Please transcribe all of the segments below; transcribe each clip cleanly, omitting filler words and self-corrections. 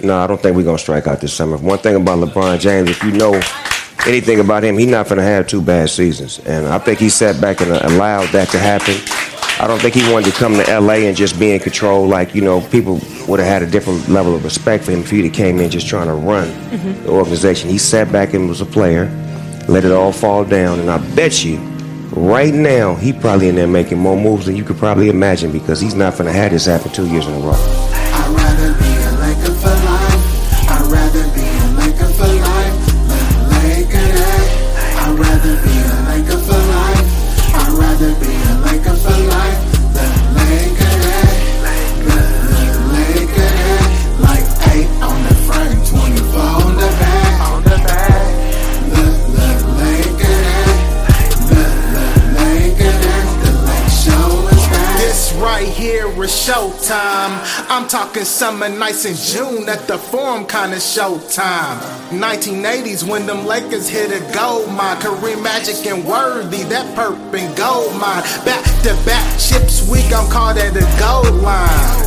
No, I don't think we're going to strike out this summer. One thing about LeBron James, if you know anything about him, he's not going to have two bad seasons. And I think he sat back and allowed that to happen. I don't think he wanted to come to L.A. and just be in control. Like, you know, people would have had a different level of respect for him if he came in just trying to run the organization. He sat back and was a player, let it all fall down. And I bet you, right now, he probably in there making more moves than you could probably imagine because he's not going to have this happen 2 years in a row. I'd rather be a Laker for life. I'd rather be a Laker for life. Laker, I'd rather be a Laker for life. I'd rather be a Laker for life. Laker, Laker, like 8 on the frame, 24 on the back. On the back. Laker, the late show is back. This right here is showtime. I'm talking summer nights in June at the Forum, kind of showtime. 1980s when them Lakers hit a gold mine. Kareem, Magic, and Worthy, that purple and gold mine. Back to back chips week, I'm called at the goal line.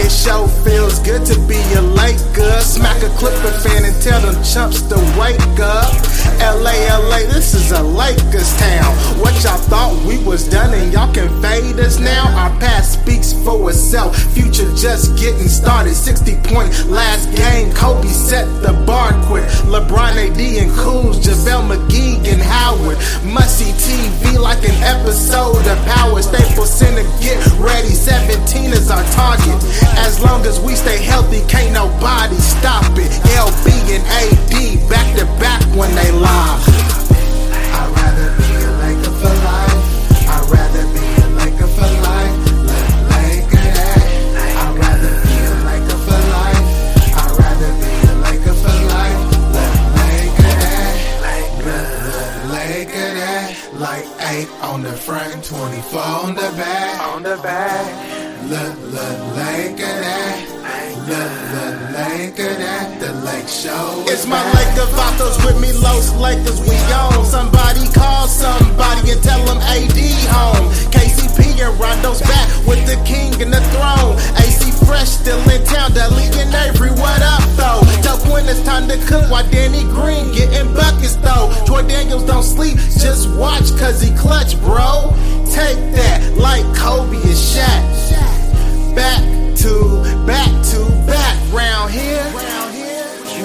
It sure feels good to be a Laker. Smack a Clipper fan and tell them chumps to wake up. LA, this is a Lakers town. What y'all thought we was done and y'all can fade us now? Our past speaks for itself, future just getting started. 60-point last game, Kobe set the bar quick. LeBron, AD, and Kuz, JaVale McGee, and Howard. Must-see TV like an episode of Power. Staples Center, get ready, 17 is our target. As long as we stay healthy, can't nobody stop it. LB and AD, back to back when they live. I'd rather be a Laker for life. I'd rather be a Laker for life. Laker, I'd rather be a Laker for life. I'd rather be a Laker for life. Laker, like 8 on the frame, 24 on the back. On the back. The Lake Show. It's my Laker vatos with me, Los Lakers, we own. Somebody call somebody and tell them AD home. KCP and Rondo's back with the king and the throne. AC Fresh still in town, Dudley and Avery, what up though? Tell Quinn it's time to cook while Danny Green getting buckets though. Troy Daniels don't sleep, just watch cause he clutch, bro. Take that like Kobe and Shaq. Back to, back to, back, round here,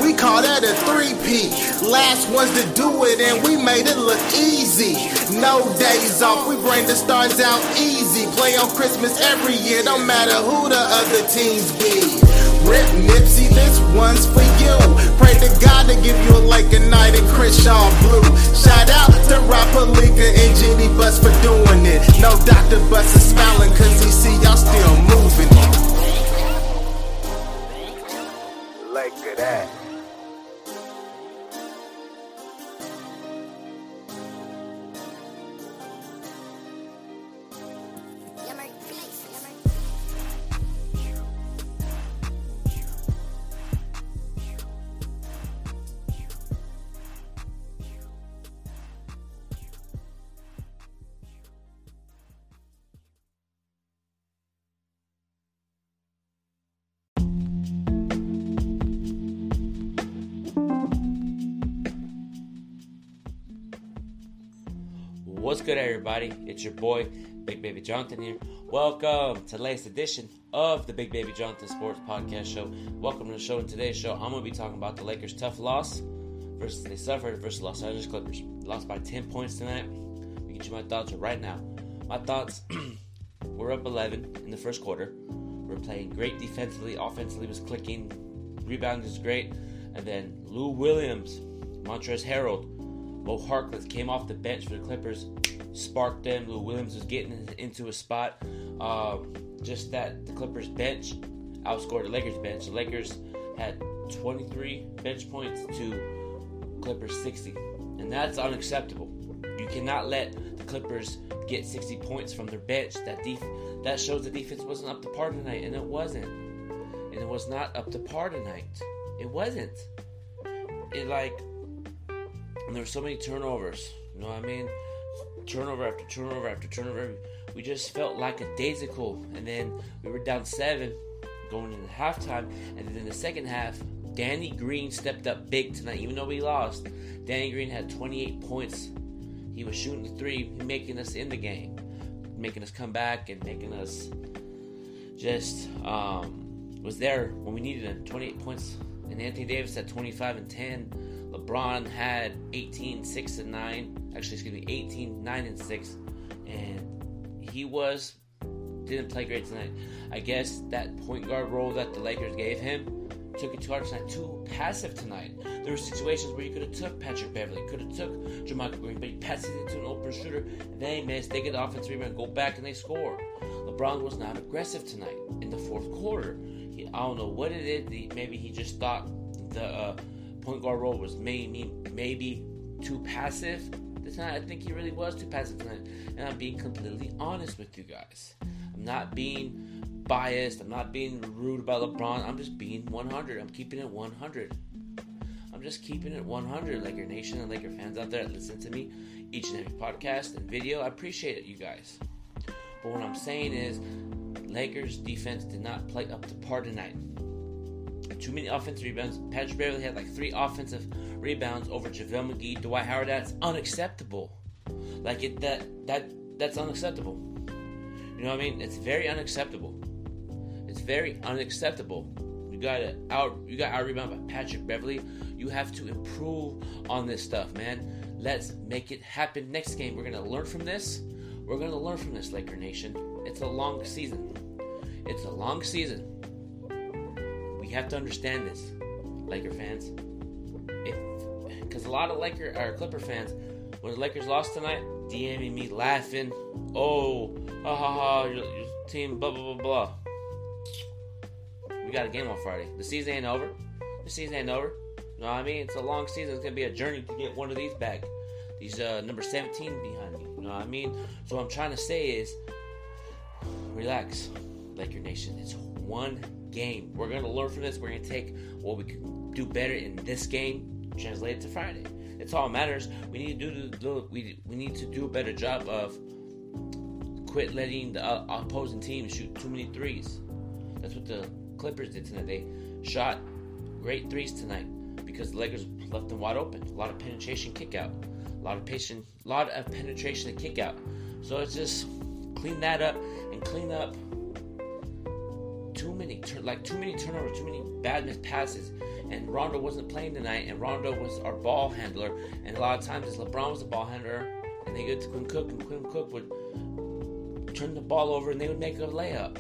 we call that a 3-peat. Last ones to do it and we made it look easy. No days off, we bring the stars out easy. Play on Christmas every year, don't matter who the other teams be. Rip Nipsey, this one's for you. Pray to God to give you a Laker night in Crenshaw Blue. Shout out to Rob Pelinka and Jeanie Buss for doing it. No, Dr. Buss is smiling cause he see y'all still moving it. Laker that. What's good, everybody? It's your boy, Big Baby Jonathan here. Welcome to the latest edition of the Big Baby Jonathan Sports Podcast Show. Welcome to the show. In today's show, I'm going to be talking about the Lakers' tough loss versus Los Angeles Clippers. Lost by 10 points tonight. We get you my thoughts right now. My thoughts, we're up 11 in the first quarter. We're playing great defensively. Offensively was clicking. Rebounding is great. And then Lou Williams, Montrezl Harrell, Moe Harkless came off the bench for the Clippers, sparked them. Lou Williams was getting into a spot. Just that the Clippers bench outscored the Lakers bench. The Lakers had 23 bench points to Clippers 60, and that's unacceptable. You cannot let the Clippers get 60 points from their bench. That shows the defense wasn't up to par tonight, and it wasn't. And it was not up to par tonight. It wasn't. And there were so many turnovers, you know what I mean? Turnover after turnover after turnover. We just felt like a daisical. And then we were down 7, going into halftime. And then in the second half, Danny Green stepped up big tonight. Even though we lost, Danny Green had 28 points. He was shooting the three, making us in the game, making us come back, and making us just was there when we needed him. 28 points. And Anthony Davis had 25 and 10. LeBron had 18, 6 and 9. Actually, excuse me, 18, 9 and 6. And he didn't play great tonight. I guess that point guard role that the Lakers gave him took it too hard tonight. Too passive tonight. There were situations where you could have took Patrick Beverly, could have took Jermichael Green, but he passes it to an open shooter. And they miss. They get the offensive rebound, go back, and they score. LeBron was not aggressive tonight in the fourth quarter. I don't know what it is. Maybe he just thought the point guard role was maybe too passive tonight. I think he really was too passive tonight. And I'm being completely honest with you guys. I'm not being biased. I'm not being rude about LeBron. I'm just being 100. I'm keeping it 100. I'm just keeping it 100. Laker Nation and Laker fans out there that listen to me each and every podcast and video, I appreciate it, you guys. But what I'm saying is, Lakers defense did not play up to par tonight. Too many offensive rebounds. Patrick Beverly had like 3 offensive rebounds over JaVale McGee, Dwight Howard. That's unacceptable. That's unacceptable. You know what I mean? It's very unacceptable. It's very unacceptable. You got out rebounded by Patrick Beverly. You have to improve on this stuff, man. Let's make it happen next game. We're gonna learn from this. We're gonna learn from this, Laker Nation. It's a long season. It's a long season. We have to understand this, Laker fans. Because a lot of Clipper fans, when the Lakers lost tonight, DMing me laughing. Oh, your team, blah, blah, blah, blah. We got a game on Friday. The season ain't over. You know what I mean? It's a long season. It's going to be a journey to get one of these back. These number 17 behind me. You know what I mean? So what I'm trying to say is, relax, Laker Nation. It's one game. We're going to learn from this. We're going to take what we can do better in this game, translate it to Friday. It's all matters. We need to do a better job of quit letting the opposing team shoot too many threes. That's what the Clippers did tonight. They shot great threes tonight because the Lakers left them wide open. A lot of penetration kick out. A lot of penetration and kick out. So it's just clean that up and clean up too many turnovers, too many bad missed passes. And Rondo wasn't playing tonight, and Rondo was our ball handler. And a lot of times, LeBron was the ball handler, and they go to Quinn Cook, and Quinn Cook would turn the ball over, and they would make a layup.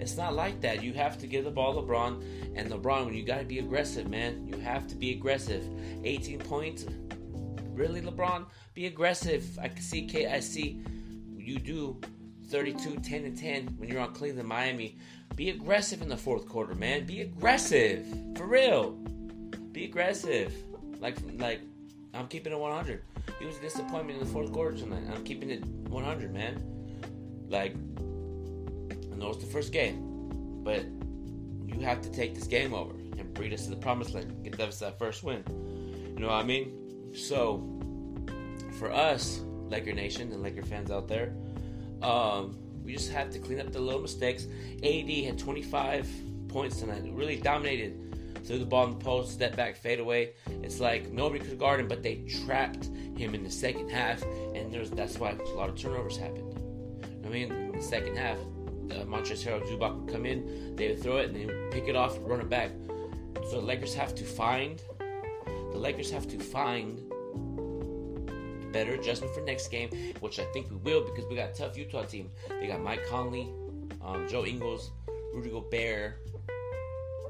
It's not like that. You have to give the ball to LeBron, and LeBron, you got to be aggressive, man. You have to be aggressive. 18 points, really, LeBron? Be aggressive. I see. You do 32, 10, and 10 when you're on Cleveland, Miami. Be aggressive in the fourth quarter, man. Be aggressive. For real. Be aggressive. Like I'm keeping it 100. It was a disappointment in the fourth quarter tonight. I'm keeping it 100, man. Like, I know it's the first game, but you have to take this game over and breed us to the promised land. Get that first win. You know what I mean? So, for us, Laker Nation and Laker fans out there, we just have to clean up the little mistakes. AD had 25 points tonight. It really dominated through the ball in the post, step back, fade away. It's like nobody could guard him, but they trapped him in the second half, and that's why a lot of turnovers happened. I mean, in the second half, Montrezl Harrell, Zubac would come in, they would throw it, and they would pick it off and run it back. So the Lakers have to find better adjustment for next game, which I think we will, because we got a tough Utah team. They got Mike Conley, Joe Ingles, Rudy Gobert,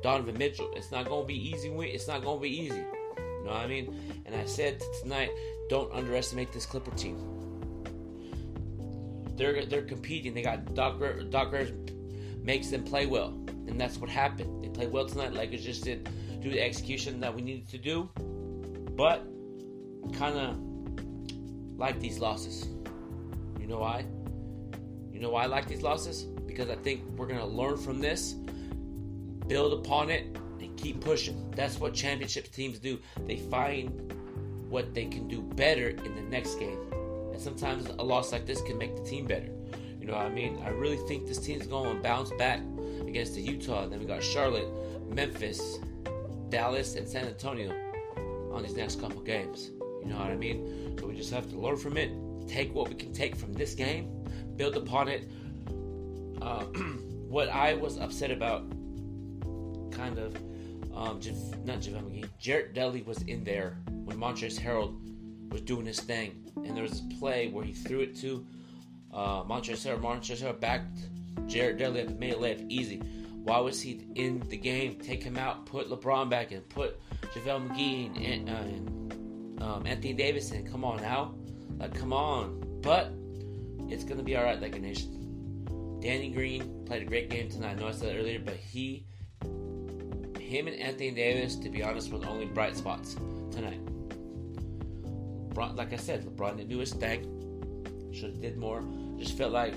Donovan Mitchell. It's not going to be easy. You know what I mean? And I said tonight, don't underestimate this Clipper team. They're competing. They got Doc Rivers makes them play well, and that's what happened. They played well tonight. Lakers just didn't do the execution that we needed to do, but kind of like these losses. You know why? I like these losses? Because I think we're going to learn from this, build upon it, and keep pushing. That's what championship teams do. They find what they can do better in the next game. And sometimes a loss like this can make the team better. You know what I mean? I really think this team's going to bounce back against against the Utah. Then we got Charlotte, Memphis, Dallas, and San Antonio on these next couple games. You know what I mean? So we just have to learn from it, take what we can take from this game, build upon it. What I was upset about, kind of, not JaVale McGee, Jared Dudley was in there when Montrezl Harrell was doing his thing. And there was a play where he threw it to Montrezl Harrell. Montrezl Harrell backed Jared Dudley up and made a layup easy. Why was he in the game? Take him out, put LeBron back in, put JaVale McGee and Anthony Davis in. Come on now. Like, come on. But it's going to be all right, Laker Nation. Danny Green played a great game tonight. I know I said it earlier, but him and Anthony Davis, to be honest, were the only bright spots tonight. Like I said, LeBron didn't do his thing. Should have did more. Just felt like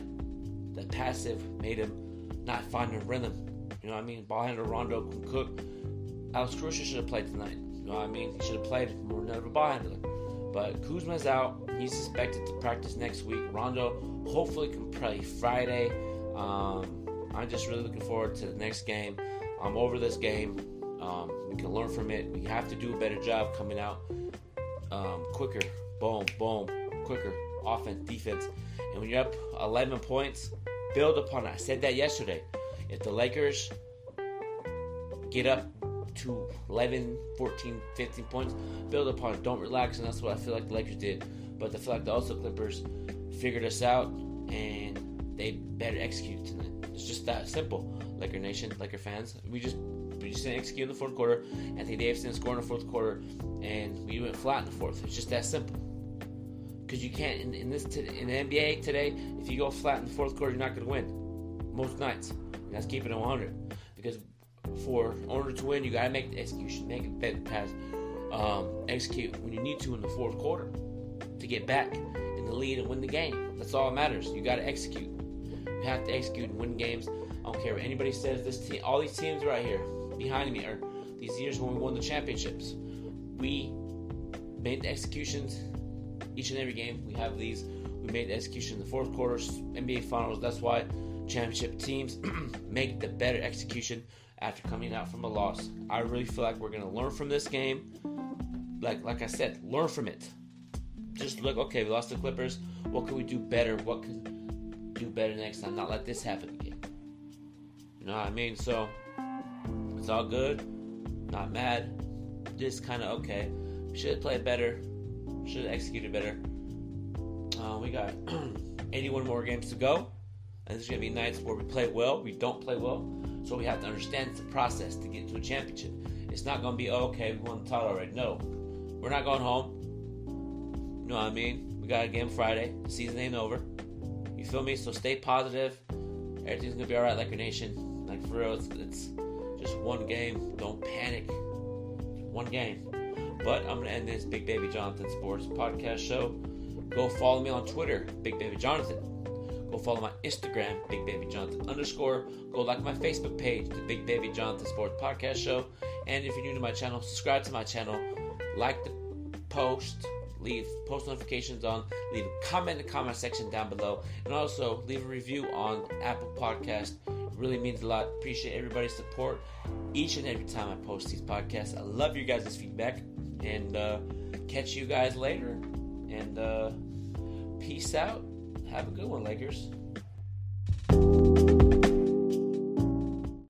the passive made him not find a rhythm. You know what I mean? Ball handler Rondo, Quinn Cook. Alex Crusher should have played tonight. You know what I mean? He should have played more than a ball handler. But Kuzma's out. He's suspected to practice next week. Rondo hopefully can play Friday. I'm just really looking forward to the next game. I'm over this game. We can learn from it. We have to do a better job coming out quicker. Boom, quicker. Offense, defense. And when you're up 11 points, build upon it. I said that yesterday. If the Lakers get up to 11, 14, 15 points, build upon it. Don't relax, and that's what I feel like the Lakers did. But I feel like the also Clippers figured us out, and they better execute tonight. It's just that simple. Laker Nation, Laker fans, we just didn't execute in the fourth quarter. Anthony Davis didn't score in the fourth quarter, and we went flat in the fourth. It's just that simple. Because you can't in the NBA today, if you go flat in the fourth quarter, you're not going to win most nights. And that's keeping it 100. Because in order to win, you got to make the execution, make a bet pass, execute when you need to in the fourth quarter to get back in the lead and win the game. That's all that matters. You got to execute. You have to execute and win games. I don't care what anybody says. This team, all these teams right here behind me, are these years when we won the championships. We made the executions each and every game. We have these. We made the execution in the fourth quarter, NBA Finals. That's why championship teams make the better execution after coming out from a loss. I really feel like we're going to learn from this game. Like I said, learn from it. Just look, okay, we lost the Clippers. What can we do better? What can we do better next time? Not let this happen again. You know what I mean? So, it's all good. Not mad. Just kind of okay. Should have played better. Should have executed better. We got 81 more games to go. And there's going to be nights where we play well. We don't play well. So we have to understand the process to get to a championship. It's not going to be, okay, we won the title already. No. We're not going home. You know what I mean? We got a game Friday. The season ain't over. You feel me? So stay positive. Everything's going to be alright, Laker Nation. Like, for real, it's just one game. Don't panic. One game. But I'm going to end this Big Baby Jonathan Sports Podcast show. Go follow me on Twitter, Big Baby Jonathan. Go follow my Instagram, Big Baby Jonathan _ Go like my Facebook page, the Big Baby Jonathan Sports Podcast Show. And if you're new to my channel, subscribe to my channel. Like the post. Leave post notifications on. Leave a comment in the comment section down below. And also, leave a review on Apple Podcast. It really means a lot. Appreciate everybody's support each and every time I post these podcasts. I love you guys' feedback. And catch you guys later. And peace out. Have a good one, Lakers.